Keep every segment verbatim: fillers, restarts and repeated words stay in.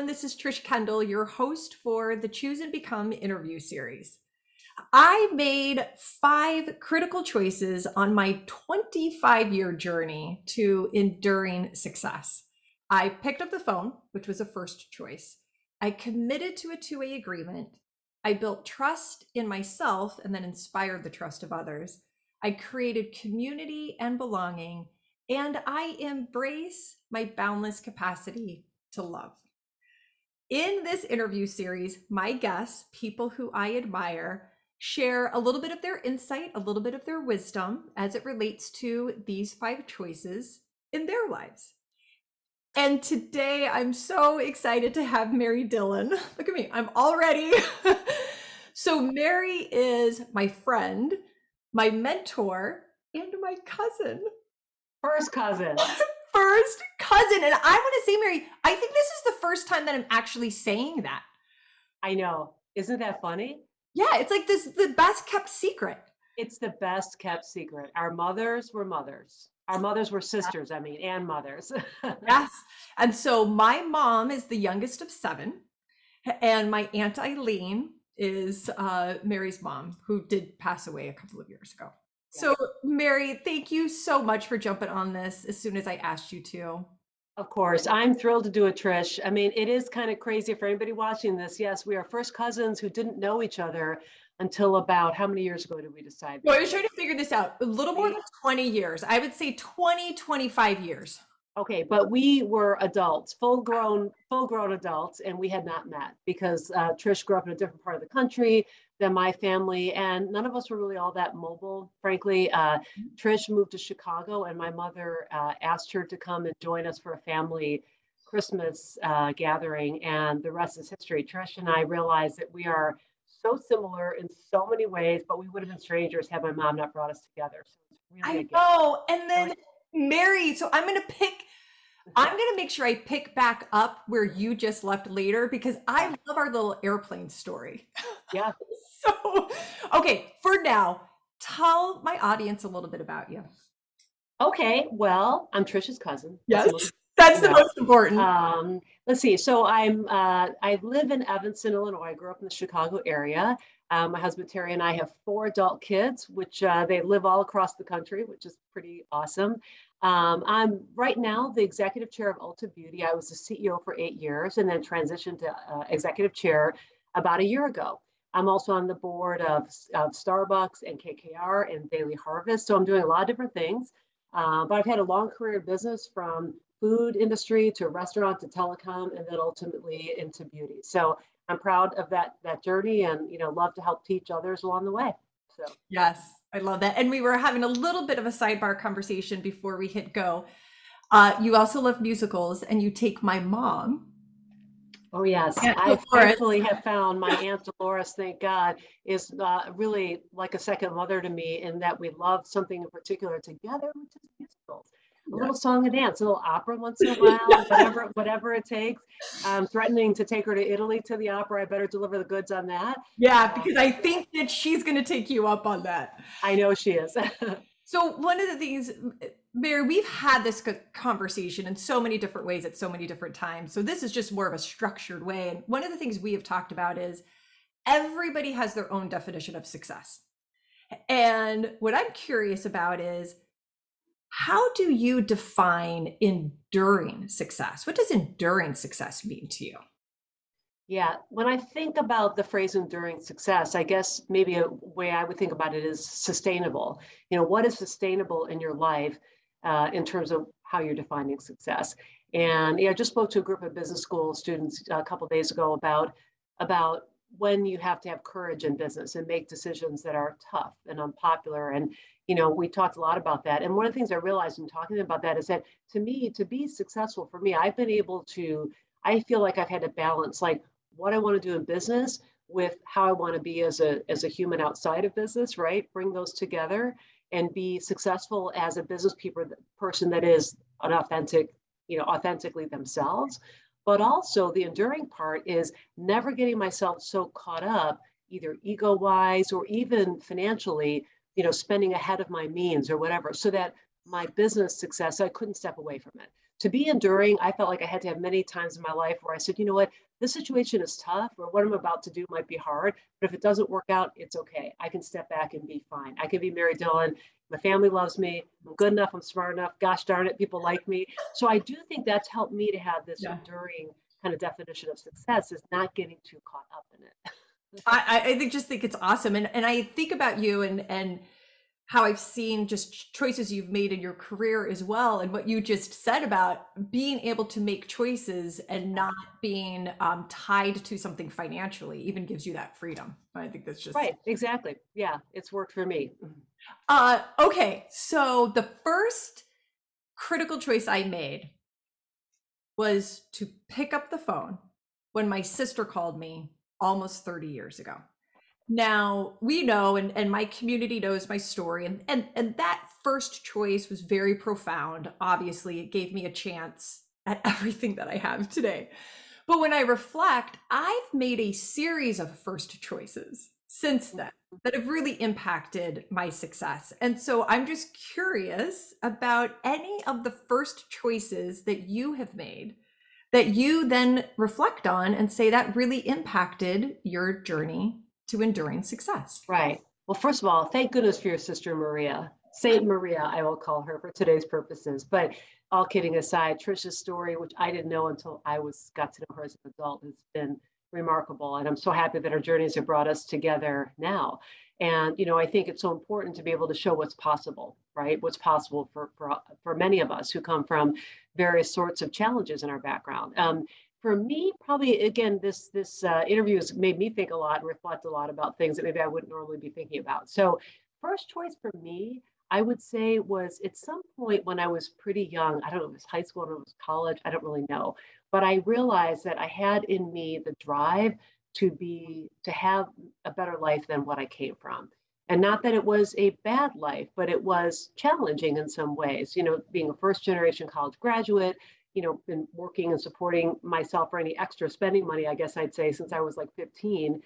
everyone. This is Trish Kendall, your host for the Choose and Become interview series. I made five critical choices on my twenty-five year journey to enduring success. I picked up the phone, which was a first choice. I committed to a two-way agreement. I built trust in myself and then inspired the trust of others. I created community and belonging, and I embrace my boundless capacity to love. In this interview series, my guests, people who I admire, share a little bit of their insight, a little bit of their wisdom as it relates to these five choices in their lives. And today I'm so excited to have Mary Dillon. Look at me, I'm all ready. So Mary is my friend, my mentor, and my cousin. First cousin. First cousin. And I want to say, Mary, I think this is the first time that I'm actually saying that. I know. Isn't that funny? Yeah, it's like this, the best kept secret. It's the best kept secret. Our mothers were mothers. Our mothers were sisters, I mean, and mothers. Yes. And so my mom is the youngest of seven. And my Aunt Eileen is uh, Mary's mom, who did pass away a couple of years ago. So Mary, thank you so much for jumping on this as soon as I asked you to. Of course, I'm thrilled to do it, Trish. I mean, it is kind of crazy for anybody watching this. Yes, we are first cousins who didn't know each other until about, how many years ago did we decide? Well, I was trying to figure this out. A little more than twenty years. I would say twenty, twenty-five years. Okay, but we were adults, full-grown, full-grown adults, and we had not met because uh, Trish grew up in a different part of the country than my family, and none of us were really all that mobile, frankly. Uh, Trish moved to Chicago, and my mother uh, asked her to come and join us for a family Christmas uh, gathering, and the rest is history. Trish and I realized that we are so similar in so many ways, but we would have been strangers had my mom not brought us together. So it's really I know, game. And then Mary, so I'm going to pick, I'm going to make sure I pick back up where you just left later, because I love our little airplane story. Yeah. So, okay, for now, tell my audience a little bit about you. Okay, well, I'm Trish's cousin. Yes, that's the most important. Um, let's see, so I'm, uh, I live in Evanston, Illinois. I grew up in the Chicago area. Um, my husband, Terry, and I have four adult kids, which uh, they live all across the country, which is pretty awesome. Um, I'm right now the executive chair of Ulta Beauty. I was the C E O for eight years and then transitioned to uh, executive chair about a year ago. I'm also on the board of, of Starbucks and K K R and Daily Harvest. So I'm doing a lot of different things, uh, but I've had a long career in business, from food industry to restaurant to telecom, and then ultimately into beauty. So I'm proud of that that journey, and you know, love to help teach others along the way. So yes, I love that. And we were having a little bit of a sidebar conversation before we hit go. Uh, you also love musicals, and you take my mom. Oh yes, Aunt I finally have found my Aunt Dolores. Thank God, is uh, really like a second mother to me, in that we love something in particular together, which is musicals. A little song and dance, a little opera once in a while, whatever whatever it takes. I'm threatening to take her to Italy to the opera. I better deliver the goods on that. Yeah, because I think that she's going to take you up on that. I know she is. So one of the things, Mary, we've had this conversation in so many different ways at so many different times. So this is just more of a structured way. And one of the things we have talked about is everybody has their own definition of success. And what I'm curious about is, how do you define enduring success? What does enduring success mean to you? Yeah, when I think about the phrase enduring success, I guess maybe a way I would think about it is sustainable. You know, what is sustainable in your life uh, in terms of how you're defining success? And you know, I just spoke to a group of business school students a couple of days ago about, about when you have to have courage in business and make decisions that are tough and unpopular. And, you know, we talked a lot about that. And one of the things I realized in talking about that is that, to me, to be successful for me, I've been able to, I feel like I've had to balance like what I want to do in business with how I want to be as a, as a human outside of business, right? Bring those together and be successful as a business people, person that is an authentic, you know, authentically themselves. But also the enduring part is never getting myself so caught up, either ego-wise or even financially, you know, spending ahead of my means or whatever, so that my business success, I couldn't step away from it. to be enduring, I felt like I had to have many times in my life where I said, you know what, this situation is tough, or what I'm about to do might be hard, but if it doesn't work out, it's okay. I can step back and be fine. I can be Mary Dillon. My family loves me. I'm good enough. I'm smart enough. Gosh darn it, people like me. So I do think that's helped me to have this yeah. enduring kind of definition of success, is not getting too caught up in it. I, I think just think it's awesome. And and I think about you and and how I've seen just choices you've made in your career as well. And what you just said about being able to make choices and not being um, tied to something financially even gives you that freedom. I think that's just right. Exactly. Yeah. It's worked for me. Uh, okay. So the first critical choice I made was to pick up the phone when my sister called me almost thirty years ago. Now, we know, and, and my community knows my story, and, and, and that first choice was very profound. Obviously, it gave me a chance at everything that I have today. But when I reflect, I've made a series of first choices since then that have really impacted my success. And so I'm just curious about any of the first choices that you have made that you then reflect on and say that really impacted your journey to enduring success. Right. Well, first of all, thank goodness for your sister, Maria. Saint Maria, I will call her for today's purposes. But all kidding aside, Trish's story, which I didn't know until I was got to know her as an adult, has been remarkable. And I'm so happy that our journeys have brought us together now. And, you know, I think it's so important to be able to show what's possible, right? What's possible for, for, for many of us who come from various sorts of challenges in our background. Um, For me, probably, again, this this uh, interview has made me think a lot and reflect a lot about things that maybe I wouldn't normally be thinking about. So first choice for me, I would say, was at some point when I was pretty young, I don't know if it was high school or it was college, I don't really know, but I realized that I had in me the drive to be, to have a better life than what I came from. And not that it was a bad life, but it was challenging in some ways, you know, being a first generation college graduate, you know, been working and supporting myself for any extra spending money, I guess I'd say, since I was like fifteen.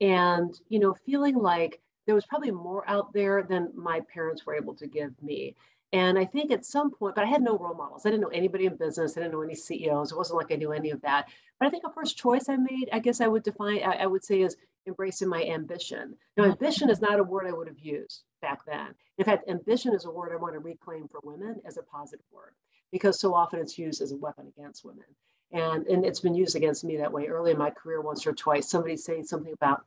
And, you know, feeling like there was probably more out there than my parents were able to give me. And I think at some point, but I had no role models. I didn't know anybody in business. I didn't know any C E Os. It wasn't like I knew any of that. But I think a first choice I made, I guess I would define, I, I would say, is embracing my ambition. Now, ambition is not a word I would have used back then. In fact, ambition is a word I want to reclaim for women as a positive word, because so often it's used as a weapon against women. And, and it's been used against me that way early in my career, once or twice, somebody saying something about,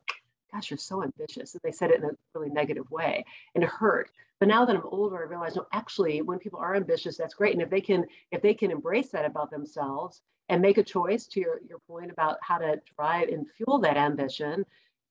gosh, you're so ambitious. And they said it in a really negative way and it hurt. But now that I'm older, I realize, no, actually, when people are ambitious, that's great. And if they can, if they can embrace that about themselves and make a choice, to your, your point about how to drive and fuel that ambition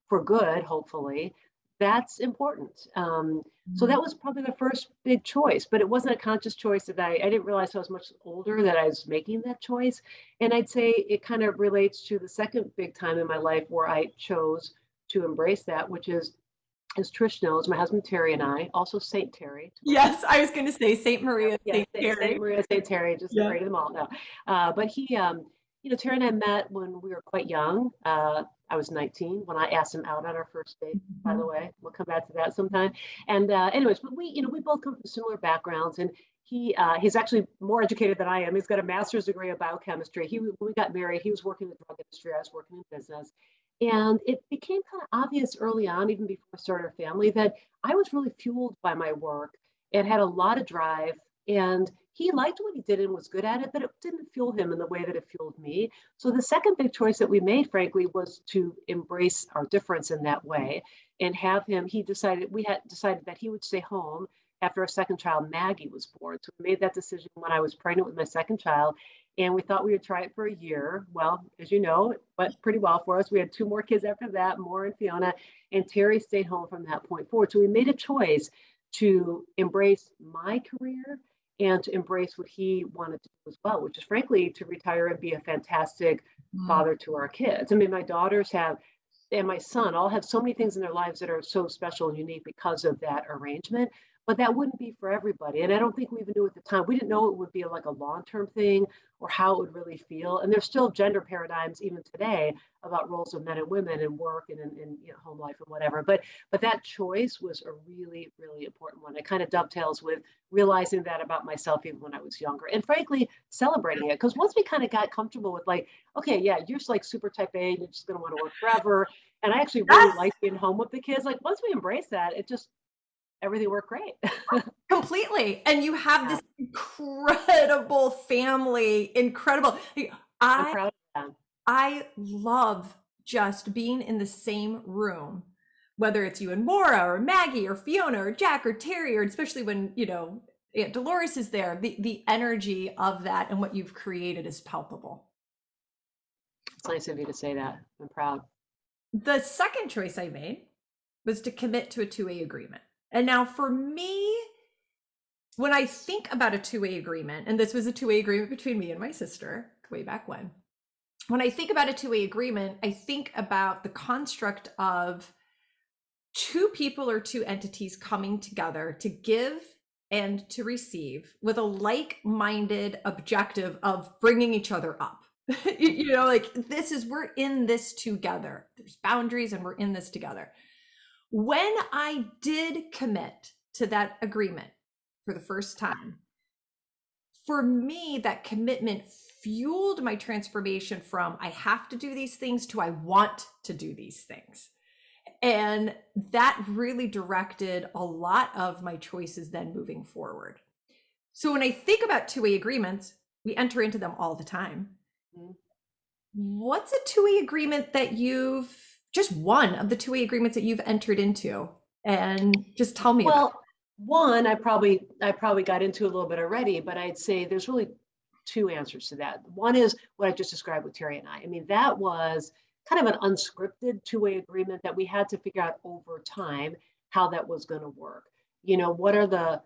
for good, hopefully, that's important. Um, so that was probably the first big choice, but it wasn't a conscious choice that I, I didn't realize I was much older that I was making that choice. And I'd say it kind of relates to the second big time in my life where I chose to embrace that, which is, as Trish knows, my husband, Terry, and I, also Saint Terry. Yes, I was going to say Saint Maria, yeah, Saint Terry. Saint Maria, Saint Terry, just yeah. afraid of them all now. Uh, but he, um, you know, Terry and I met when we were quite young. Uh, I was nineteen when I asked him out on our first date, by the way. We'll come back to that sometime. And uh, anyways, but we, you know, we both come from similar backgrounds, and he, uh, he's actually more educated than I am. He's got a master's degree of biochemistry. He, when we got married, he was working in the drug industry. I was working in business. And it became kind of obvious early on, even before I started our family, that I was really fueled by my work and had a lot of drive. And he liked what he did and was good at it, but it didn't fuel him in the way that it fueled me. So the second big choice that we made, frankly, was to embrace our difference in that way and have him, he decided, we had decided that he would stay home after our second child, Maggie, was born. So we made that decision when I was pregnant with my second child, and we thought we would try it for a year. Well, as you know, it went pretty well for us. We had two more kids after that, Maureen and Fiona, and Terry stayed home from that point forward. So we made a choice to embrace my career and to embrace what he wanted to do as well, which is, frankly, to retire and be a fantastic mm. father to our kids. I mean, my daughters have, and my son all have so many things in their lives that are so special and unique because of that arrangement. But that wouldn't be for everybody. And I don't think we even knew at the time. We didn't know it would be like a long-term thing or how it would really feel. And there's still gender paradigms even today about roles of men and women in work and in, in you know, home life and whatever. But but that choice was a really, really important one. It kind of dovetails with realizing that about myself even when I was younger. And frankly, celebrating it. Because once we kind of got comfortable with like, okay, yeah, you're just like super type A, you're just going to want to work forever. And I actually really yes. like being home with the kids. Like once we embrace that, it just, everything worked great. Completely. And you have yeah. this incredible family, incredible. I, proud of them. I love just being in the same room, whether it's you and Maura or Maggie or Fiona or Jack or Terry, or especially when, you know, Aunt Dolores is there, the, the energy of that and what you've created is palpable. It's nice of you to say that. I'm proud. The second choice I made was to commit to a two-way agreement. And now for me, when I think about a two-way agreement, and this was a two-way agreement between me and my sister way back when, when I think about a two-way agreement, I think about the construct of two people or two entities coming together to give and to receive with a like-minded objective of bringing each other up. You know, like this is, we're in this together. There's boundaries and we're in this together. When I did commit to that agreement for the first time, for me, that commitment fueled my transformation from I have to do these things to I want to do these things. And that really directed a lot of my choices then moving forward. So when I think about two-way agreements, we enter into them all the time. Mm-hmm. What's a two-way agreement that you've just one of the two-way agreements that you've entered into, and just tell me well, about it. One, I probably, I probably got into a little bit already, but I'd say there's really two answers to that. One is what I just described with Terry and I. I mean, that was kind of an unscripted two-way agreement that we had to figure out over time how that was going to work. You know, what are the,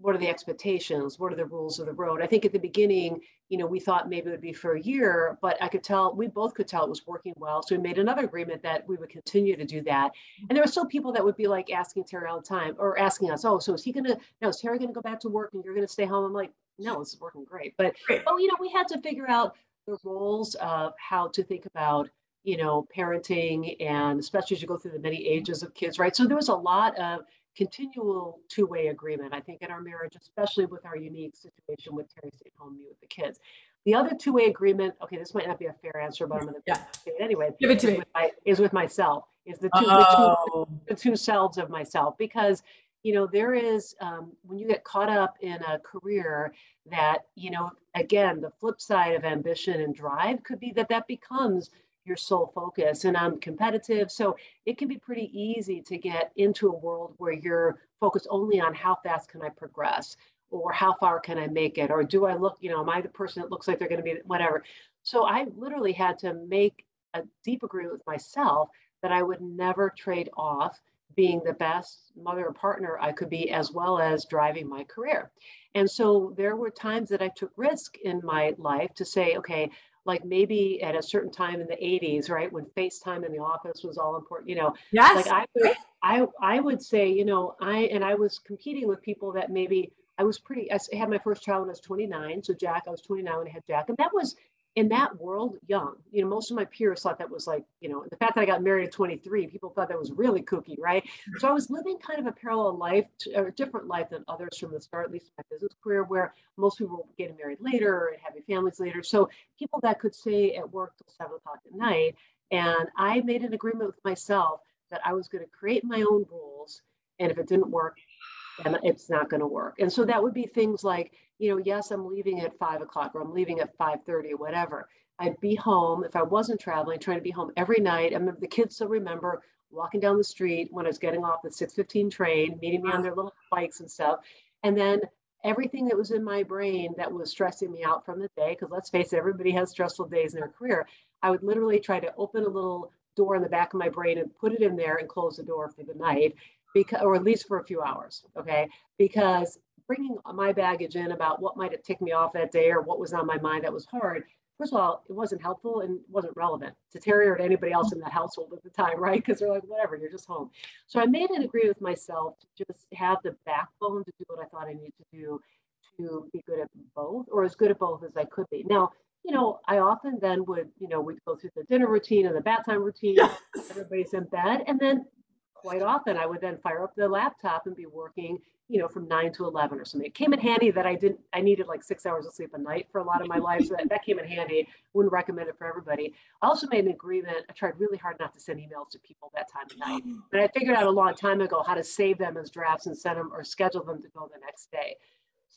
what are the expectations? What are the rules of the road? I think at the beginning, you know, we thought maybe it would be for a year, but I could tell, we both could tell it was working well. So we made another agreement that we would continue to do that. And there were still people that would be like asking Terry all the time or asking us, oh, so is he going to, no, is Terry going to go back to work and you're going to stay home? I'm like, no, it's working great. But, oh, you know, we had to figure out the roles of how to think about, you know, parenting, and especially as you go through the many ages of kids, right? So there was a lot of continual two-way agreement, I think, in our marriage, especially with our unique situation with Terry staying home, me with the kids. The other two-way agreement, okay, this might not be a fair answer, but I'm going to yeah. say it anyway. Give it to is me. With my, is with myself, is the two, the two, the two selves of myself. Because, you know, there is, um, when you get caught up in a career that, you know, again, the flip side of ambition and drive could be that that becomes your sole focus, and I'm competitive. So it can be pretty easy to get into a world where you're focused only on how fast can I progress, or how far can I make it? Or do I look, you know, am I the person that looks like they're going to be whatever? So I literally had to make a deep agreement with myself that I would never trade off being the best mother or partner I could be, as well as driving my career. And so there were times that I took risk in my life to say, okay, like maybe at a certain time in the eighties, right, when FaceTime in the office was all important, you know, yes. like I would, I, I would say, you know, I, and I was competing with people that maybe I was pretty, I had my first child when I was twenty-nine. So Jack, I was twenty-nine when I had Jack. And that was in that world young, you know, most of my peers thought that was like, you know, the fact that I got married at twenty-three, people thought that was really kooky, right? So I was living kind of a parallel life to, or a different life than others from the start, at least in my business career, where most people were getting married later and having families later. So people that could stay at work till seven o'clock at night. And I made an agreement with myself that I was going to create my own rules. And if it didn't work, and it's not going to work. And so that would be things like, you know, yes, I'm leaving at five o'clock or I'm leaving at five thirty or whatever. I'd be home if I wasn't traveling, trying to be home every night. I remember the kids still remember walking down the street when I was getting off the six fifteen train, meeting me on their little bikes and stuff. And then everything that was in my brain that was stressing me out from the day, because let's face it, everybody has stressful days in their career. I would literally try to open a little door in the back of my brain and put it in there and close the door for the night. Because, or at least for a few hours, okay? Because bringing my baggage in about what might have ticked me off that day or what was on my mind that was hard first of all, it wasn't helpful and wasn't relevant to Terry or to anybody else in that household at the time, right? Because they're like, whatever, you're just home. So I made an agreement with myself to just have the backbone to do what I thought I needed to do to be good at both, or as good at both as I could be. Now, you know, I often then would, you know, we'd go through the dinner routine and the bath time routine, yes. Everybody's in bed. And then quite often I would then fire up the laptop and be working, you know, from nine to eleven or something. It came in handy that I didn't, I needed like six hours of sleep a night for a lot of my life. So that, that came in handy. Wouldn't recommend it for everybody. I also made an agreement. I tried really hard not to send emails to people that time of night. But I figured out a long time ago how to save them as drafts and send them or schedule them to go the next day.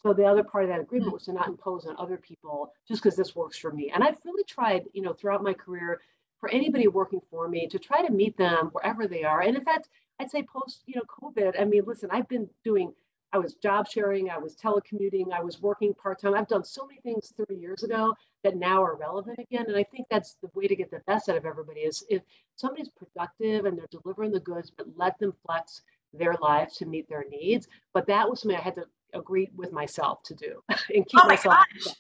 So the other part of that agreement was to not impose on other people just because this works for me. And I've really tried, you know, throughout my career for anybody working for me to try to meet them wherever they are. And in fact, I'd say post, you know, COVID, I mean, listen, I've been doing, I was job sharing, I was telecommuting, I was working part-time. I've done so many things thirty years ago that now are relevant again. And I think that's the way to get the best out of everybody is if somebody's productive and they're delivering the goods, but let them flex their lives to meet their needs. But that was something I had to agree with myself to do and keep oh my myself. Gosh.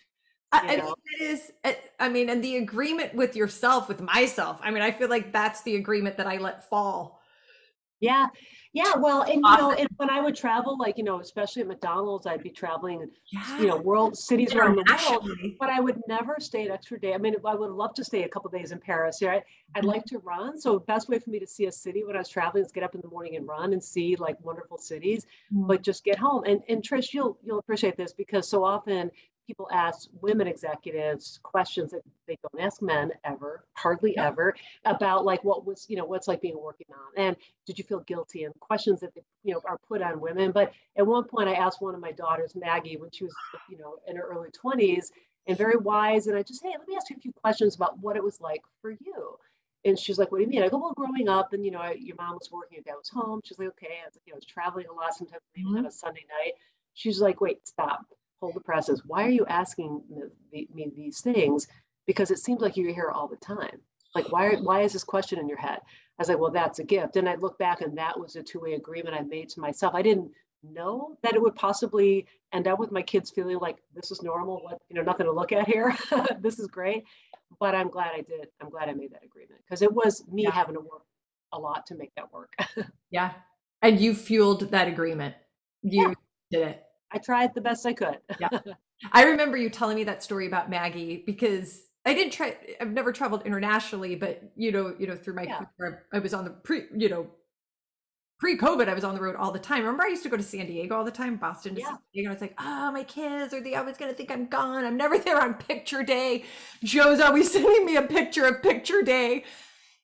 I, I mean, it is, I mean, and the agreement with yourself, with myself, I mean, I feel like that's the agreement that I let fall. Yeah. Yeah. Well, and you awesome. know, and when I would travel, like, you know, especially at McDonald's, I'd be traveling, yeah. you know, world cities around the world, but I would never stay an extra day. I mean, I would love to stay a couple of days in Paris. Right? I'd like to run. So the best way for me to see a city when I was traveling is get up in the morning and run and see like wonderful cities, mm-hmm. but just get home. And, and Trish, you'll, you'll appreciate this because so often people ask women executives questions that they don't ask men ever, hardly yeah. ever, about like what was, you know, what's like being working on, and did you feel guilty, and questions that, you know, are put on women. But at one point I asked one of my daughters, Maggie, when she was, you know, in her early twenties and very wise. And I just, hey, let me ask you a few questions about what it was like for you. And she's like, what do you mean? I go, well, growing up and, you know, I, your mom was working, your dad was home. She's like, okay. I was, you know, I was traveling a lot, sometimes even mm-hmm. on a Sunday night. She's like, wait, stop. Hold the presses. Why are you asking me these things? Because it seems like you're here all the time. Like, why, why is this question in your head? I was like, well, that's a gift. And I look back and that was a two-way agreement I made to myself. I didn't know that it would possibly end up with my kids feeling like this is normal, what, you know, nothing to look at here. This is great. But I'm glad I did. I'm glad I made that agreement because it was me yeah. having to work a lot to make that work. Yeah. And you fueled that agreement. You yeah. did it. I tried the best I could. Yeah. I remember you telling me that story about Maggie because I didn't try, I've never traveled internationally, but you know, you know, through my, yeah. career, I was on the pre, you know, pre-COVID, I was on the road all the time. Remember I used to go to San Diego all the time, Boston to yeah. San Diego. I was like, oh, my kids are the, I was going to think I'm gone. I'm never there on picture day. Joe's always sending me a picture of picture day.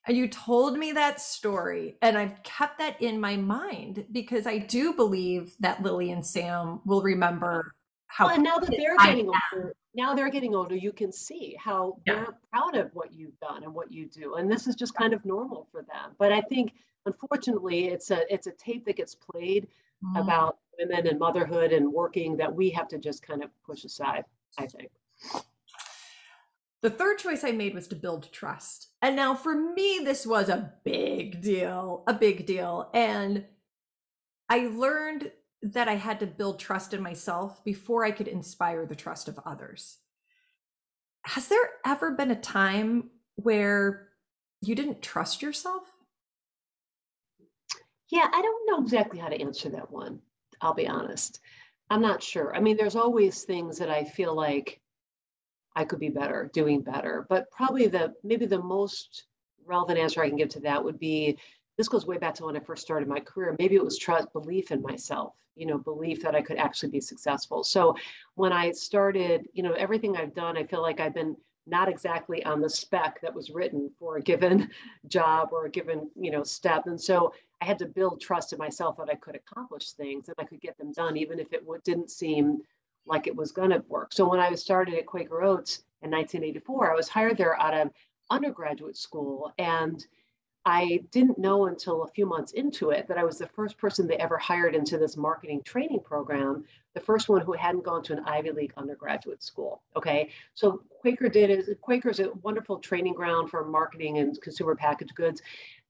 And you told me that story, and I've kept that in my mind because I do believe that Lily and Sam will remember how. Well, and now that they're getting older, now they're getting older, you can see how yeah. they're proud of what you've done and what you do, and this is just kind of normal for them. But I think, unfortunately, it's a it's a tape that gets played mm. about women and motherhood and working that we have to just kind of push aside, I think. The third choice I made was to build trust. And now for me, this was a big deal, a big deal. And I learned that I had to build trust in myself before I could inspire the trust of others. Has there ever been a time where you didn't trust yourself? Yeah, I don't know exactly how to answer that one. I'll be honest. I'm not sure. I mean, there's always things that I feel like I could be better, doing better. But probably the maybe the most relevant answer I can give to that would be, this goes way back to when I first started my career. Maybe it was trust, belief in myself, you know, belief that I could actually be successful. So when I started, you know, everything I've done, I feel like I've been not exactly on the spec that was written for a given job or a given, you know, step. And so I had to build trust in myself that I could accomplish things and I could get them done, even if it didn't seem like it was going to work. So when I started at Quaker Oats in nineteen eighty-four, I was hired there out of undergraduate school. And I didn't know until a few months into it that I was the first person they ever hired into this marketing training program, the first one who hadn't gone to an Ivy League undergraduate school. Okay. So Quaker did is Quaker is a wonderful training ground for marketing and consumer packaged goods.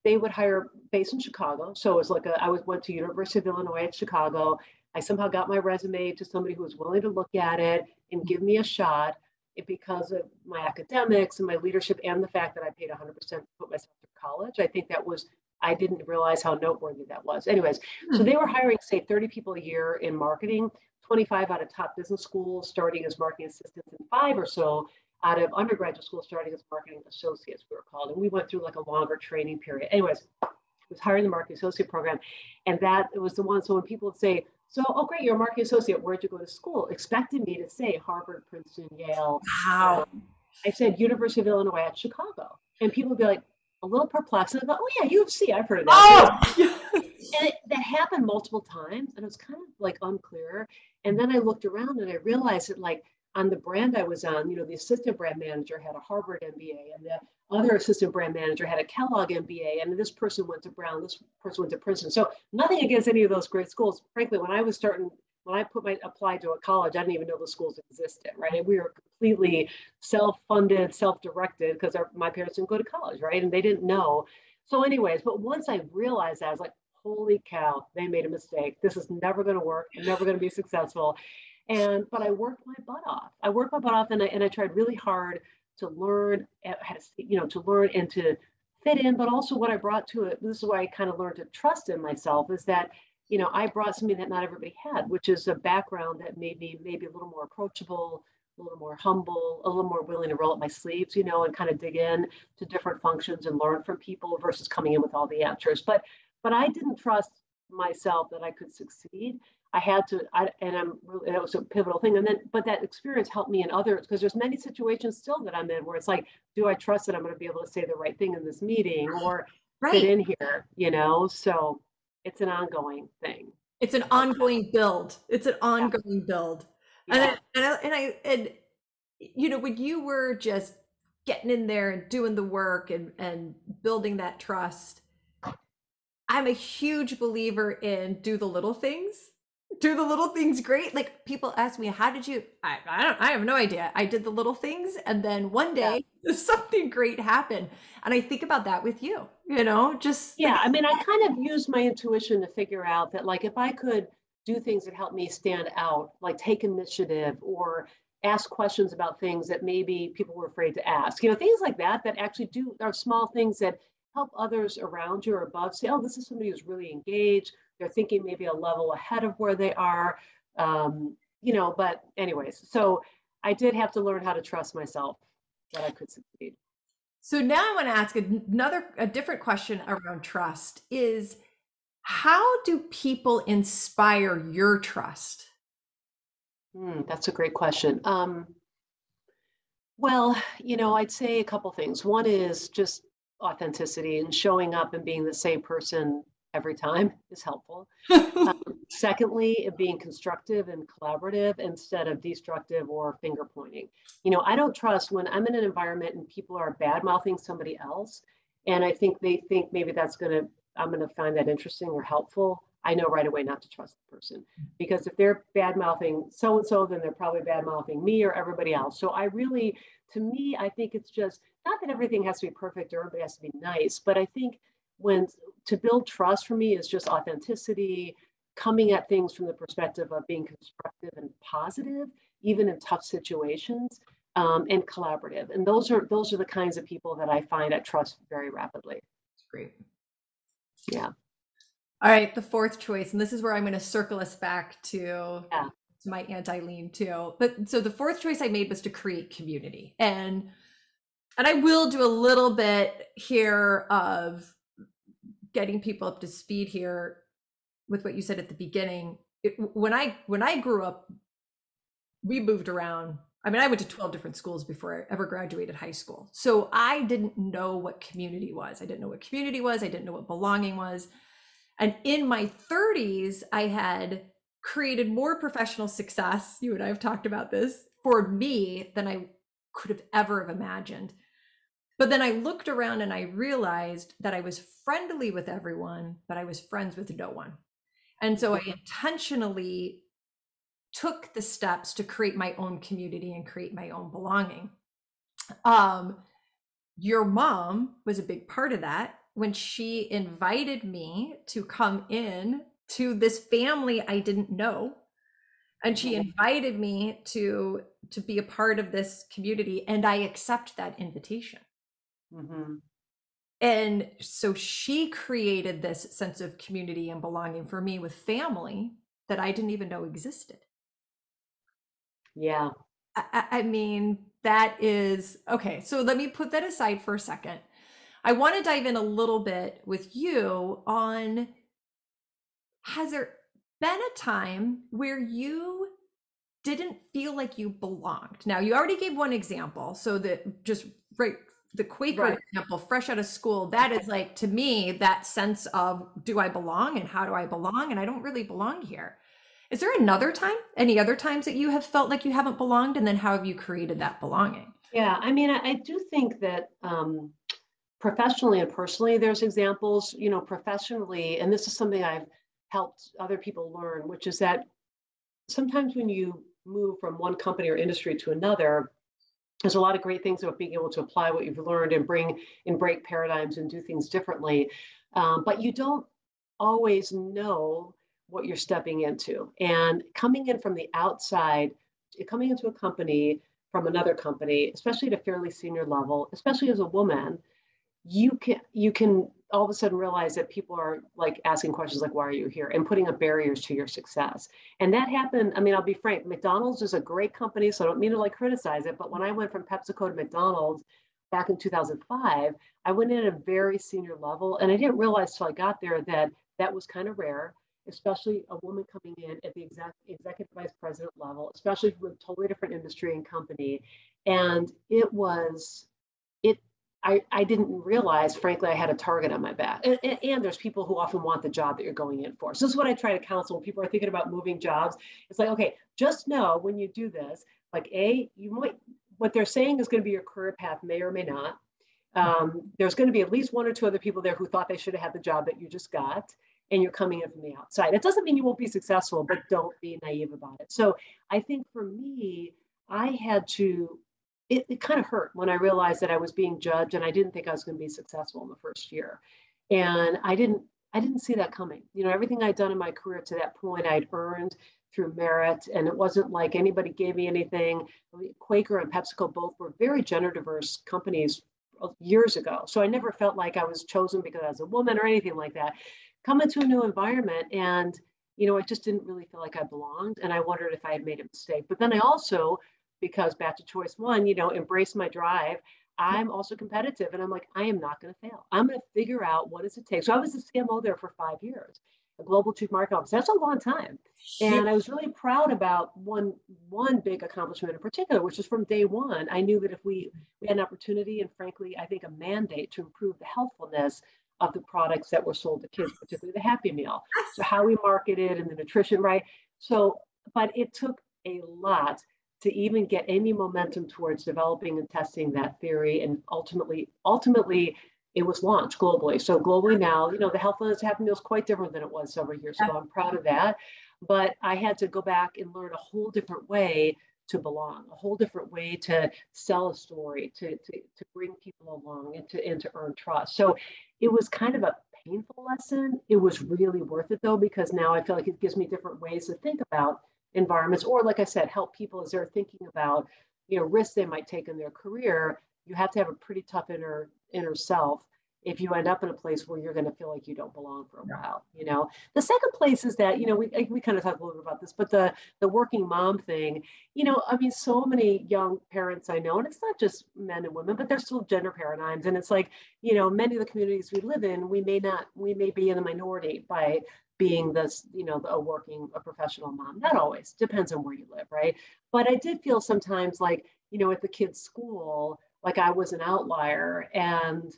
They would hire based in Chicago. So it was like a, I was, went to University of Illinois at Chicago. I somehow got my resume to somebody who was willing to look at it and give me a shot. it because of my academics and my leadership and the fact that I paid one hundred percent to put myself through college. I think that was, I didn't realize how noteworthy that was. Anyways, so they were hiring, say, thirty people a year in marketing, twenty-five out of top business schools starting as marketing assistants, and five or so out of undergraduate school starting as marketing associates, we were called. And we went through like a longer training period. Anyways, I was hiring the marketing associate program. And that was the one, so when people would say, so, oh, great, you're a marketing associate, where'd you go to school? Expected me to say Harvard, Princeton, Yale. Wow. Um, I said University of Illinois at Chicago. And people would be like, a little perplexed. And I thought, oh yeah, U of C, I've heard of that. Oh! And it, that happened multiple times. And it was kind of like unclear. And then I looked around and I realized that like on the brand I was on, you know, the assistant brand manager had a Harvard M B A and the other assistant brand manager had a Kellogg M B A. And this person went to Brown, this person went to Princeton. So nothing against any of those great schools. Frankly, when I was starting, when I put my applied to a college, I didn't even know the schools existed, right? We were completely self-funded, self-directed because my parents didn't go to college, right? And they didn't know. So anyways, but once I realized that, I was like, holy cow, they made a mistake. This is never going to work. I'm never going to be successful. And, but I worked my butt off. I worked my butt off and I, and I tried really hard to learn, you know, to learn and to fit in, but also what I brought to it, this is why I kind of learned to trust in myself is that, you know, I brought something that not everybody had, which is a background that made me maybe a little more approachable, a little more humble, a little more willing to roll up my sleeves, you know, and kind of dig in to different functions and learn from people versus coming in with all the answers. But, but I didn't trust myself that I could succeed. I had to, I, and I'm really, it was a pivotal thing. And then, but that experience helped me in others because there's many situations still that I'm in where it's like, do I trust that I'm going to be able to say the right thing in this meeting or right. fit in here, you know? So it's an ongoing thing. It's an ongoing build. It's an ongoing yeah. build. Yeah. And, I, and I, and I, and you know, when you were just getting in there and doing the work and, and building that trust, I'm a huge believer in do the little things, do the little things great. Like people ask me, how did you, I, I don't, I have no idea. I did the little things. And then one day yeah. something great happened. And I think about that with you, you know, just. Yeah. Like, I mean, I kind of used my intuition to figure out that like, if I could do things that help me stand out, like take initiative or ask questions about things that maybe people were afraid to ask, you know, things like that, that actually do are small things that help others around you or above say, oh, this is somebody who's really engaged. They're thinking maybe a level ahead of where they are, um, you know, but anyways, so I did have to learn how to trust myself that I could succeed. So now I want to ask another, a different question around trust is how do people inspire your trust? Hmm, that's a great question. Um, well, you know, I'd say a couple things. One is just authenticity and showing up and being the same person every time is helpful. um, secondly, being constructive and collaborative instead of destructive or finger pointing. You know, I don't trust when I'm in an environment and people are bad mouthing somebody else. And I think they think maybe that's going to, I'm going to find that interesting or helpful. I know right away not to trust the person because if they're bad mouthing so-and-so, then they're probably bad mouthing me or everybody else. So I really, to me, I think it's just not that everything has to be perfect or everybody has to be nice, but I think when to build trust for me is just authenticity, coming at things from the perspective of being constructive and positive, even in tough situations, um, and collaborative. And those are those are the kinds of people that I find I trust very rapidly. That's great. Yeah. All right, the fourth choice, and this is where I'm going to circle us back to, yeah. to my Aunt Eileen too. But so the fourth choice I made was to create community, and and I will do a little bit here of getting people up to speed here with what you said at the beginning. It, when I when I grew up, we moved around. I mean, I went to twelve different schools before I ever graduated high school. So I didn't know what community was. I didn't know what community was. I didn't know what belonging was. And in my thirties, I had created more professional success. You and I have talked about this for me than I could have ever have imagined. But then I looked around and I realized that I was friendly with everyone, but I was friends with no one. And so I intentionally took the steps to create my own community and create my own belonging. Um, your mom was a big part of that when she invited me to come in to this family I didn't know. And she invited me to to be a part of this community, and I accept that invitation. Mm-hmm. And so she created this sense of community and belonging for me with family that I didn't even know existed. Yeah. I, I mean, that is, okay, so let me put that aside for a second. I want to dive in a little bit with you on, has there been a time where you didn't feel like you belonged? Now, you already gave one example, so that just right, the Quaker right. example, fresh out of school, that is like, to me, that sense of, do I belong and how do I belong? And I don't really belong here. Is there another time, any other times that you have felt like you haven't belonged? And then how have you created that belonging? Yeah, I mean, I, I do think that um, professionally and personally, there's examples, you know, professionally, and this is something I've helped other people learn, which is that sometimes when you move from one company or industry to another, there's a lot of great things about being able to apply what you've learned and bring and break paradigms and do things differently. Um, but you don't always know what you're stepping into. And coming in from the outside, coming into a company from another company, especially at a fairly senior level, especially as a woman, you can you can all of a sudden realize that people are like asking questions like, why are you here? And putting up barriers to your success. And that happened, I mean, I'll be frank, McDonald's is a great company, so I don't mean to like criticize it, but when I went from PepsiCo to McDonald's back in two thousand five, I went in at a very senior level, and I didn't realize till I got there that that was kind of rare, especially a woman coming in at the exact executive vice president level, especially from a totally different industry and company. And it was, it, I, I didn't realize, frankly, I had a target on my back. And, and, and there's people who often want the job that you're going in for. So this is what I try to counsel when people are thinking about moving jobs. It's like, okay, just know when you do this, like A, you might, what they're saying is going to be your career path may or may not. Um, there's going to be at least one or two other people there who thought they should have had the job that you just got, and you're coming in from the outside. It doesn't mean you won't be successful, but don't be naive about it. So I think for me, I had to, it, it kind of hurt when I realized that I was being judged and I didn't think I was going to be successful in the first year. And I didn't, I didn't see that coming. You know, everything I'd done in my career to that point, I'd earned through merit, and it wasn't like anybody gave me anything. Quaker and PepsiCo both were very gender diverse companies years ago. So I never felt like I was chosen because I was a woman or anything like that. Come into a new environment and, you know, I just didn't really feel like I belonged. And I wondered if I had made a mistake. But then I also, because back to choice one, you know, embrace my drive. I'm also competitive. And I'm like, I am not going to fail. I'm going to figure out what does it take. So I was a C M O there for five years, a global chief marketing officer. That's a long time. And I was really proud about one, one big accomplishment in particular, which is from day one, I knew that if we, we had an opportunity and frankly, I think a mandate to improve the healthfulness of the products that were sold to kids, particularly the Happy Meal. So how we marketed and the nutrition, right? So, but it took a lot to even get any momentum towards developing and testing that theory. And ultimately, ultimately it was launched globally. So globally now, you know, the healthfulness Happy Meal is quite different than it was several years ago. I'm proud of that. But I had to go back and learn a whole different way to belong, a whole different way to sell a story, to, to, to bring people along and to, and to earn trust. So it was kind of a painful lesson. It was really worth it though, because now I feel like it gives me different ways to think about environments, or like I said, help people as they're thinking about, you know, risks they might take in their career. You have to have a pretty tough inner inner self if you end up in a place where you're going to feel like you don't belong for a while, you know. The second place is that, you know, we we kind of talked a little bit about this, but the the working mom thing, you know, I mean, so many young parents I know, and it's not just men and women, but there's still gender paradigms. And it's like, you know, many of the communities we live in, we may not, we may be in the minority by being this, you know, a working, a professional mom. Not always, depends on where you live, right? But I did feel sometimes like, you know, at the kids' school, like I was an outlier, and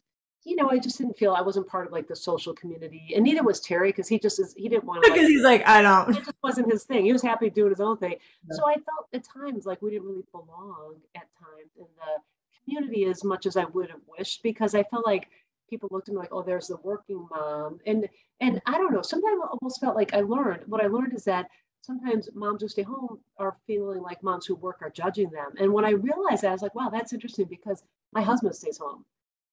you know, I just didn't feel I wasn't part of like the social community, and neither was Terry because he just is, he didn't want to. Because like, he's like, I don't. It just wasn't his thing. He was happy doing his own thing. Yeah. So I felt at times like we didn't really belong at times in the community as much as I would have wished, because I felt like people looked at me like, oh, there's the working mom, and and I don't know. Sometimes I almost felt like I learned. What I learned is that sometimes moms who stay home are feeling like moms who work are judging them. And when I realized that, I was like, wow, that's interesting because my husband stays home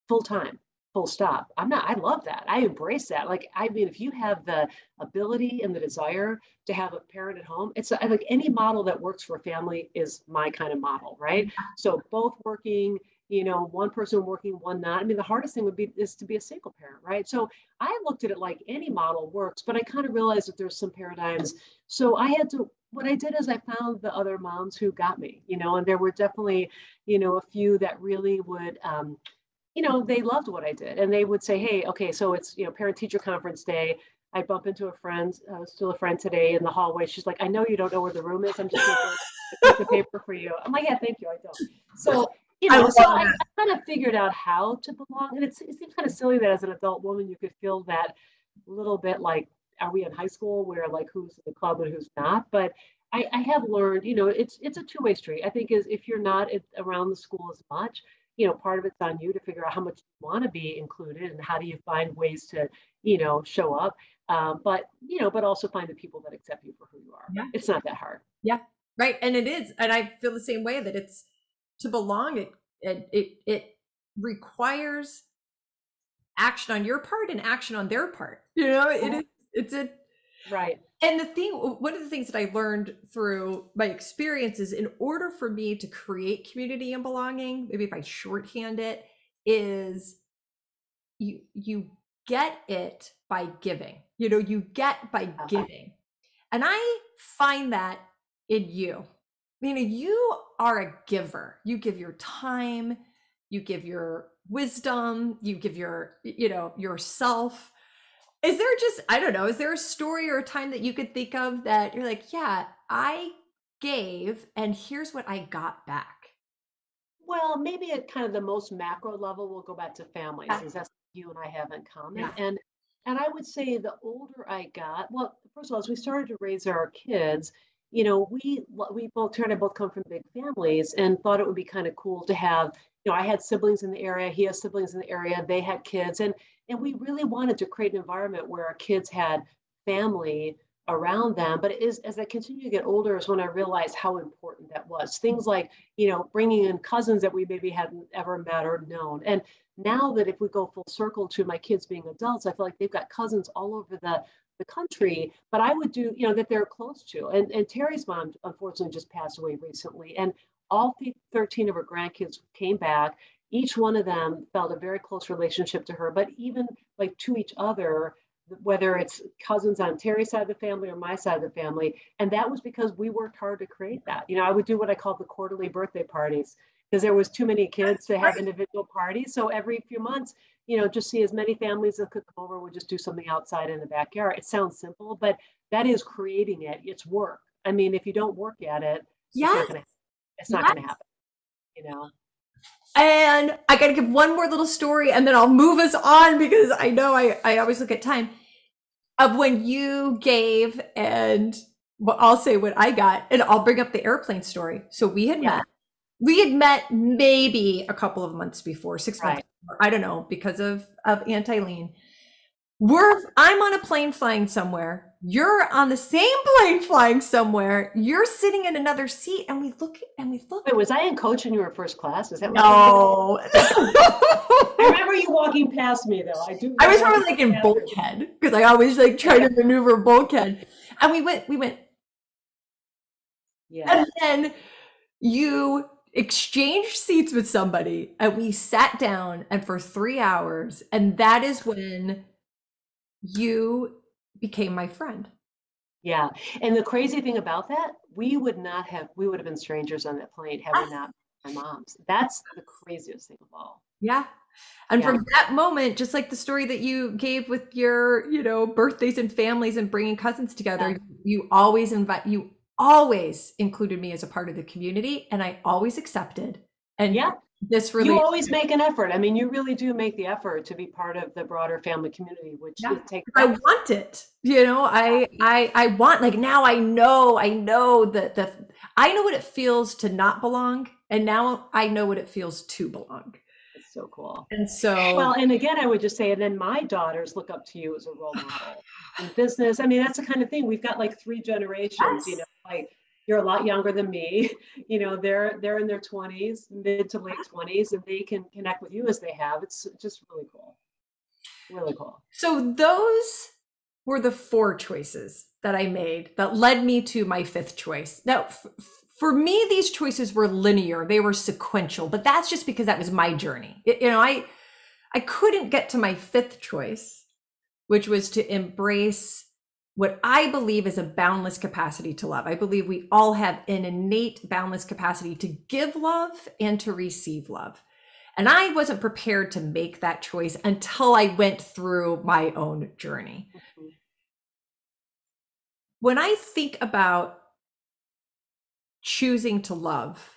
full time. full stop. I'm not, I love that. I embrace that. Like, I mean, if you have the ability and the desire to have a parent at home, it's a, like any model that works for a family is my kind of model, right? So both working, you know, one person working, one not. I mean, the hardest thing would be is to be a single parent, right? So I looked at it like any model works, but I kind of realized that there's some paradigms. So I had to, what I did is I found the other moms who got me, you know, and there were definitely, you know, a few that really would, um, you know, they loved what I did. And they would say, hey, okay, so it's, you know, parent-teacher conference day. I bump into a friend, uh, still a friend today in the hallway. She's like, I know you don't know where the room is. I'm just going to take the paper for you. I'm like, yeah, thank you. I don't. So, you know, I so I, I kind of figured out how to belong. And it's, it seems kind of silly that as an adult woman, you could feel that little bit like, are we in high school where like who's in the club and who's not? But I, I have learned, you know, it's it's a two-way street. I think is if you're not at, around the school as much, you know, part of it's on you to figure out how much you want to be included and how do you find ways to, you know, show up. Um, but, you know, but also find the people that accept you for who you are. Yeah. It's not that hard. Yeah, right. And it is. And I feel the same way that it's to belong. It it it, it requires action on your part and action on their part. You know, it is. It's a right. And the thing, one of the things that I learned through my experience is in order for me to create community and belonging, maybe if I shorthand it, is you, you get it by giving, you know, you get by giving. And I find that in you, you know, you are a giver, you give your time, you give your wisdom, you give your, you know, yourself. Is there just, I don't know, is there a story or a time that you could think of that you're like, yeah, I gave and here's what I got back? Well, maybe at kind of the most macro level, we'll go back to families, because that's what you and I have in common. Yeah. And and I would say the older I got, well, first of all, as we started to raise our kids, you know, we, we both, Terry and I both come from big families and thought it would be kind of cool to have, you know, I had siblings in the area, he has siblings in the area, they had kids. And And we really wanted to create an environment where our kids had family around them. But it is, as I continue to get older is when I realized how important that was. Things like, you know, bringing in cousins that we maybe hadn't ever met or known. And now that if we go full circle to my kids being adults, I feel like they've got cousins all over the, the country, but I would do, you know, that they're close to. And, and Terry's mom, unfortunately, just passed away recently. And all thirteen of her grandkids came back. Each one of them felt a very close relationship to her, but even like to each other, whether it's cousins on Terry's side of the family or my side of the family. And that was because we worked hard to create that. You know, I would do what I called the quarterly birthday parties because there was too many kids to have individual parties. So every few months, you know, just see as many families that could come over, we'll just do something outside in the backyard. It sounds simple, but that is creating it. It's work. I mean, if you don't work at it, yes. it's not going to happen, you know? And I got to give one more little story and then I'll move us on because I know I, I always look at time of when you gave and well, I'll say what I got and I'll bring up the airplane story. So we had yeah. met, we had met maybe a couple of months before, six right. months before, I don't know, because of, of Aunt Eileen. We're, I'm on a plane flying somewhere. You're on the same plane flying somewhere. You're sitting in another seat, and we look and we look. Wait, was I in coach when you were first class? Is that what no? I remember you walking past me though. I do. I was probably like in bulkhead because I always like try to maneuver bulkhead. And we went, we went. Yeah. And then you exchanged seats with somebody, and we sat down, and for three hours, and that is when you became my friend. Yeah. And the crazy thing about that, we would not have, we would have been strangers on that plane had we not met my moms. That's the craziest thing of all. Yeah. And yeah. from that moment, just like the story that you gave with your, you know, birthdays and families and bringing cousins together, yeah. you always invite, you always included me as a part of the community and I always accepted. And yeah. This really you always make an effort. I mean, you really do make the effort to be part of the broader family community, which yeah. it takes. I want it. You know, I, I, I want like now I know, I know that the, I know what it feels to not belong. And now I know what it feels to belong. It's so cool. And so, well, and again, I would just say, and then my daughters look up to you as a role model in business. I mean, that's the kind of thing we've got like three generations, yes. you know, like, you're a lot younger than me, you know, they're, they're in their twenties, mid to late twenties, and they can connect with you as they have. It's just really cool. Really cool. So those were the four choices that I made that led me to my fifth choice. Now, f- for me, these choices were linear. They were sequential, but that's just because that was my journey. It, you know, I, I couldn't get to my fifth choice, which was to embrace what I believe is a boundless capacity to love. I believe we all have an innate boundless capacity to give love and to receive love. And I wasn't prepared to make that choice until I went through my own journey. Mm-hmm. When I think about choosing to love,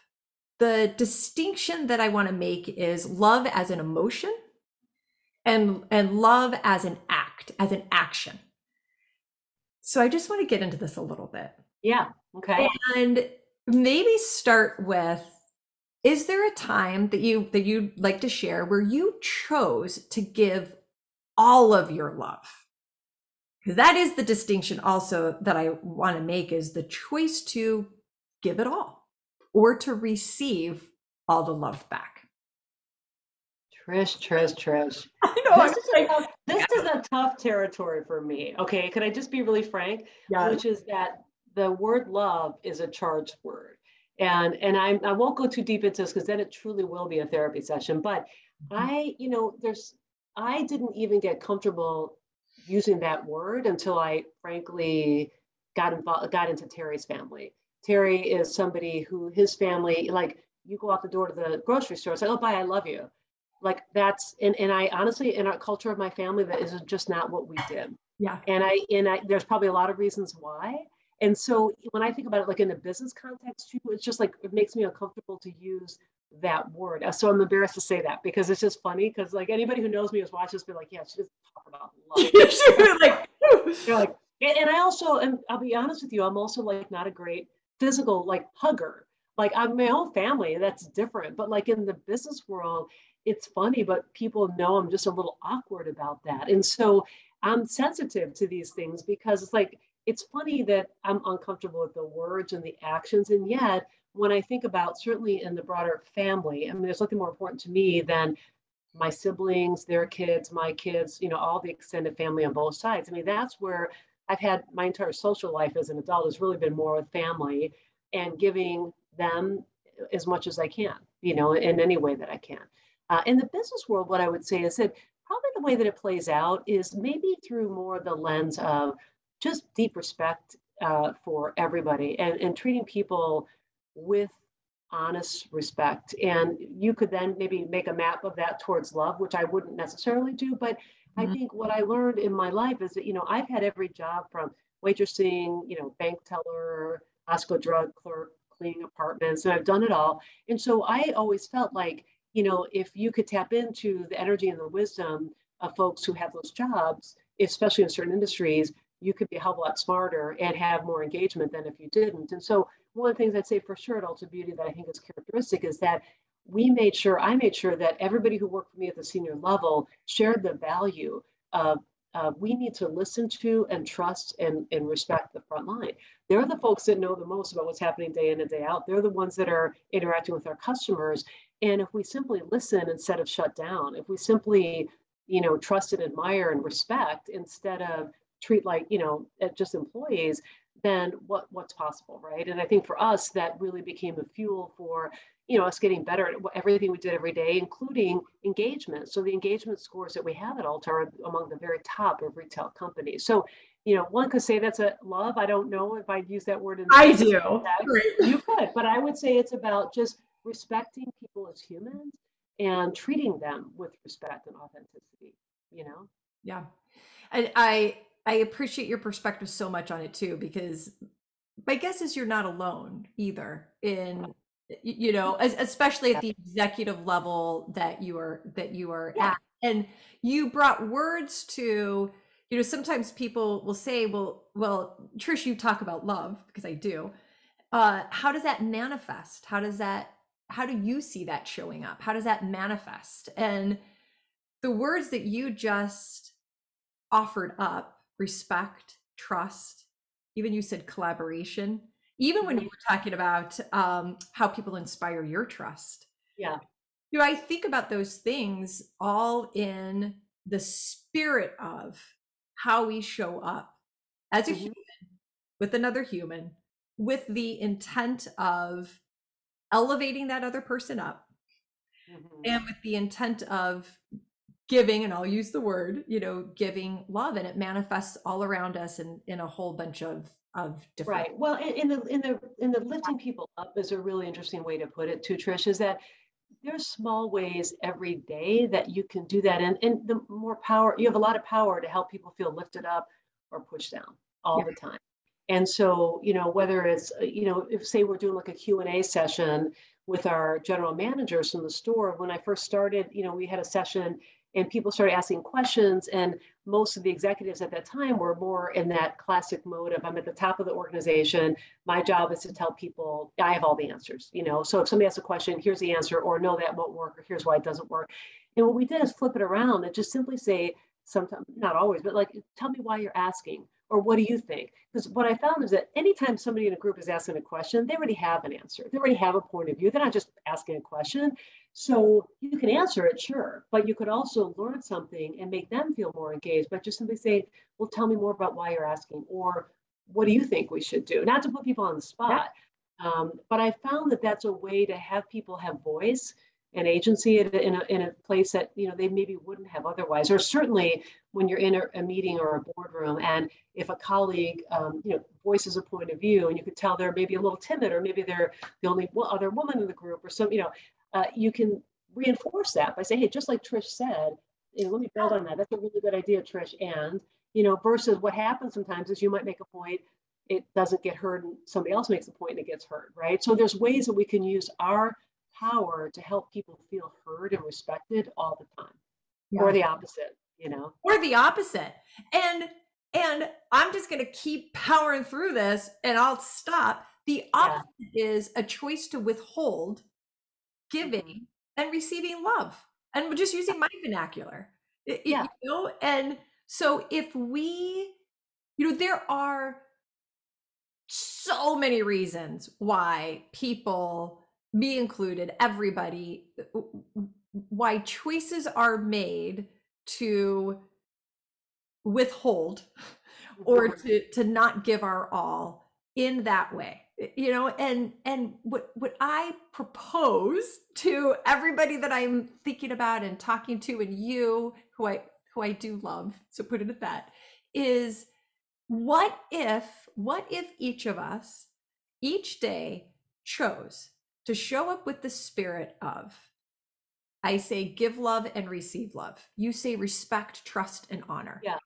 the distinction that I want to make is love as an emotion and, and love as an act, as an action. So I just want to get into this a little bit. Yeah. Okay. And maybe start with, is there a time that you that you'd like to share where you chose to give all of your love? Because that is the distinction also that I want to make, is the choice to give it all or to receive all the love back. Trish, Trish, Trish. I know. This, is, like, tough, this yeah. is a tough territory for me. Okay. Can I just be really frank? Yes. Which is that the word love is a charged word. And and I I won't go too deep into this because then it truly will be a therapy session. But I, you know, there's, I didn't even get comfortable using that word until I frankly got involved, got into Terry's family. Terry is somebody who, his family, like you go out the door to the grocery store, it's like, oh, bye, I love you. Like that's, and, and I honestly, in our culture of my family, that is just not what we did. Yeah. And I, and I, there's probably a lot of reasons why. And so when I think about it, like in the business context, too, it's just like, it makes me uncomfortable to use that word. So I'm embarrassed to say that because it's just funny. Because like anybody who knows me has watched this be like, yeah, she doesn't talk about love. You're like, You're like, and I also, and I'll be honest with you, I'm also like not a great physical like hugger. Like I'm my own family, that's different. But like in the business world, it's funny, but people know I'm just a little awkward about that. And so I'm sensitive to these things because it's like, it's funny that I'm uncomfortable with the words and the actions. And yet, when I think about certainly in the broader family, I mean, there's nothing more important to me than my siblings, their kids, my kids, you know, all the extended family on both sides. I mean, that's where I've had my entire social life as an adult has really been more with family and giving them as much as I can, you know, in any way that I can. Uh, in the business world, what I would say is that probably the way that it plays out is maybe through more the lens of just deep respect uh, for everybody and, and treating people with honest respect. And you could then maybe make a map of that towards love, which I wouldn't necessarily do. But mm-hmm. I think what I learned in my life is that, you know, I've had every job from waitressing, you know, bank teller, Costco drug clerk, cleaning apartments, and I've done it all. And so I always felt like, you know, if you could tap into the energy and the wisdom of folks who have those jobs, especially in certain industries, you could be a hell of a lot smarter and have more engagement than if you didn't. And so one of the things I'd say for sure at Ulta Beauty that I think is characteristic is that we made sure, I made sure that everybody who worked for me at the senior level shared the value of uh, we need to listen to and trust and, and respect the front line. They're the folks that know the most about what's happening day in and day out. They're the ones that are interacting with our customers. And if we simply listen instead of shut down, if we simply, you know, trust and admire and respect instead of treat like, you know, just employees, then what what's possible, right? And I think for us, that really became a fuel for, you know, us getting better at everything we did every day, including engagement. So the engagement scores that we have at Ulta are among the very top of retail companies. So, you know, one could say that's a love. I don't know if I'd use that word. In the I do. Right. You could, but I would say it's about just respecting people as humans and treating them with respect and authenticity, you know? Yeah. And I, I appreciate your perspective so much on it too, because my guess is you're not alone either in, you know, especially at the executive level that you are, that you are yeah. at. And you brought words to, you know, sometimes people will say, well, well, Trish, you talk about love because I do. Uh, how does that manifest? How does that, how do you see that showing up? How does that manifest? And the words that you just offered up, respect, trust, even you said collaboration, even when you were talking about um, how people inspire your trust. Yeah. You know, I think about those things all in the spirit of how we show up as a human with another human, with the intent of elevating that other person up, mm-hmm. and with the intent of giving, and I'll use the word, you know, giving love, and it manifests all around us in, in a whole bunch of of different. Right. Well, in, in the in the in the lifting people up is a really interesting way to put it too, Trish, is that there's small ways every day that you can do that. And, and the more power, you have a lot of power to help people feel lifted up or pushed down all yeah. the time. And so, you know, whether it's, you know, if say we're doing like a Q and A session with our general managers from the store, when I first started, you know, we had a session and people started asking questions. And most of the executives at that time were more in that classic mode of, I'm at the top of the organization. My job is to tell people I have all the answers, you know? So if somebody asks a question, here's the answer, or no, that won't work, or here's why it doesn't work. And what we did is flip it around and just simply say, sometimes, not always, but like, tell me why you're asking, or what do you think? Because what I found is that anytime somebody in a group is asking a question, they already have an answer. They already have a point of view. They're not just asking a question. So you can answer it, sure, but you could also learn something and make them feel more engaged by just simply saying, well, tell me more about why you're asking, or what do you think we should do? Not to put people on the spot, um, but I found that that's a way to have people have voice and agency in a, in a place that, you know, they maybe wouldn't have otherwise, or certainly when you're in a, a meeting or a boardroom, and if a colleague, um, you know, voices a point of view, and you could tell they're maybe a little timid, or maybe they're the only other woman in the group, or some, you know, uh, you can reinforce that by saying, hey, just like Trish said, you know, let me build on that. That's a really good idea, Trish. And, you know, versus what happens sometimes is you might make a point, it doesn't get heard, and somebody else makes a point and it gets heard, right? So there's ways that we can use our power to help people feel heard and respected all the time, yeah. or the opposite, you know, or the opposite. And, and I'm just going to keep powering through this and I'll stop. The opposite yeah. is a choice to withhold giving and receiving love. And we're just using my vernacular, yeah. you know? And so if we, you know, there are so many reasons why people, me included, everybody, why choices are made to withhold or to, to not give our all in that way, you know, and, and what, what I propose to everybody that I'm thinking about and talking to, and you, who I, who I do love, so put it at that, is what if, what if each of us each day chose to show up with the spirit of, I say, give love and receive love. You say respect, trust, and honor. Yeah.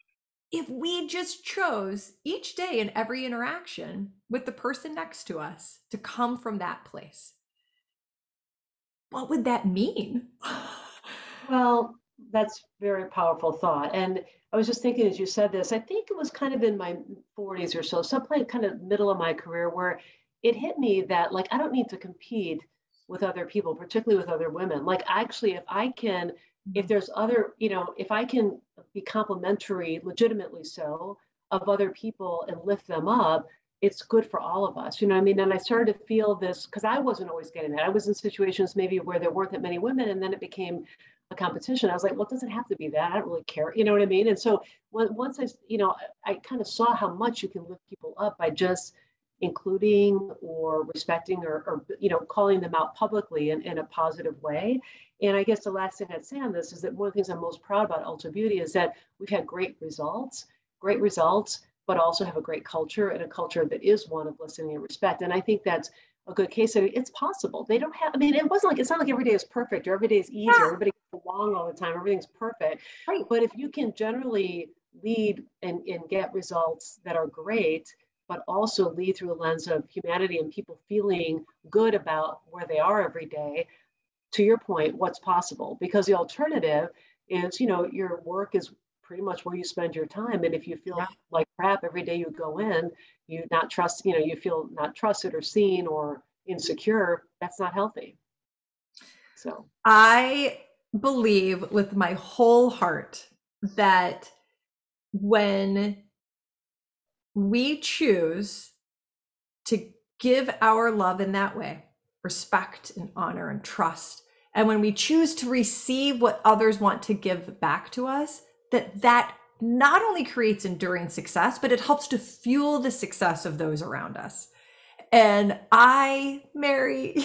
If we just chose each day and every interaction with the person next to us to come from that place, what would that mean? Well, that's a very powerful thought. And I was just thinking, as you said this, I think it was kind of in my forties or so, sometime kind of middle of my career, where it hit me that, like, I don't need to compete with other people, particularly with other women. Like, actually, if I can, if there's other, you know, if I can be complimentary, legitimately so, of other people and lift them up, it's good for all of us. You know what I mean? And I started to feel this, because I wasn't always getting that. I was in situations maybe where there weren't that many women, and then it became a competition. I was like, well, it doesn't have to be that. I don't really care. You know what I mean? And so when, once I, you know, I kind of saw how much you can lift people up by just including or respecting, or, or, you know, calling them out publicly in, in a positive way. And I guess the last thing I'd say on this is that one of the things I'm most proud about Ulta Beauty is that we've had great results, great results, but also have a great culture, and a culture that is one of listening and respect. And I think that's a good case. I mean, it's possible. They don't have, I mean, it wasn't like, it's not like every day is perfect, or every day is easy, yeah. everybody gets along all the time, everything's perfect. Right. But if you can generally lead and, and get results that are great, but also lead through the lens of humanity and people feeling good about where they are every day, to your point, what's possible? Because the alternative is, you know, your work is pretty much where you spend your time. And if you feel yeah. like crap every day you go in, you not trust, you know, you feel not trusted or seen or insecure, that's not healthy. So I believe with my whole heart that when we choose to give our love in that way, respect and honor and trust, and when we choose to receive what others want to give back to us, that that not only creates enduring success, but it helps to fuel the success of those around us. And I, Mary,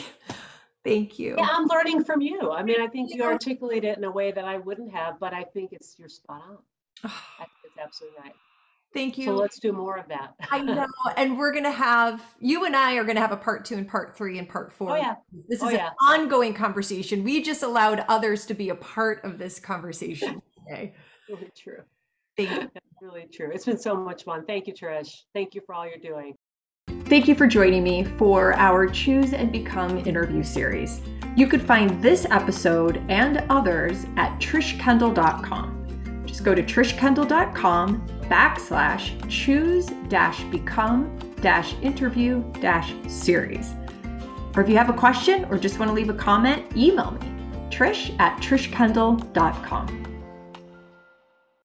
thank you. Yeah, I'm learning from you. I mean, I think you articulate it in a way that I wouldn't have, but I think it's you're spot on. Oh, I think it's absolutely right. Thank you. So let's do more of that. I know. And we're going to have, you and I are going to have a part two and part three and part four. Oh, yeah. This oh, is yeah. an ongoing conversation. We just allowed others to be a part of this conversation today. Really true. Thank you. That's really true. It's been so much fun. Thank you, Trish. Thank you for all you're doing. Thank you for joining me for our Choose and Become interview series. You could find this episode and others at trish kendall dot com. Just go to trish kendall dot com backslash choose dash become dash interview dash series. Or if you have a question or just want to leave a comment, email me, trish at trish kendall dot com.